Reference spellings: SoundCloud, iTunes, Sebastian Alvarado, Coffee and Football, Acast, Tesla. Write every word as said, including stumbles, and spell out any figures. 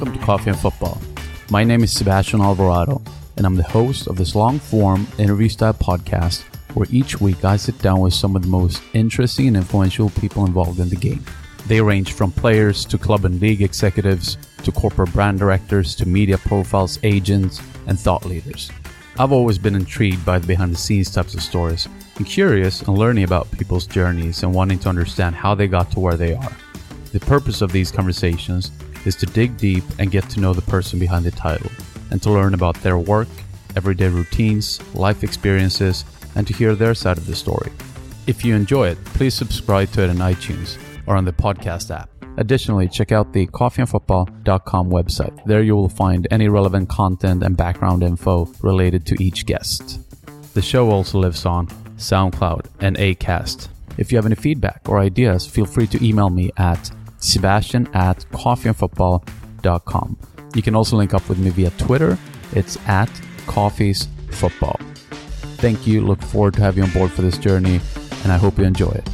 welcome to Coffee and Football. My name is Sebastian Alvarado, and I'm the host of this long-form interview-style podcast where each week I sit down with some of the most interesting and influential people involved in the game. They range from players to club and league executives to corporate brand directors to media profiles, agents, and thought leaders. I've always been intrigued by the behind-the-scenes types of stories and curious and learning about people's journeys and wanting to understand how they got to where they are. The purpose of these conversations is to dig deep and get to know the person behind the title, and to learn about their work, everyday routines, life experiences, and to hear their side of the story. If you enjoy it, please subscribe to it on iTunes or on the podcast app. Additionally, check out the coffee and football dot com website. There you will find any relevant content and background info related to each guest. The show also lives on SoundCloud and Acast. If you have any feedback or ideas, feel free to email me at Sebastian at coffee and football dot com. You can also link up with me via Twitter. It's at coffees football. Thank you. Look forward to having you on board for this journey, and I hope you enjoy it.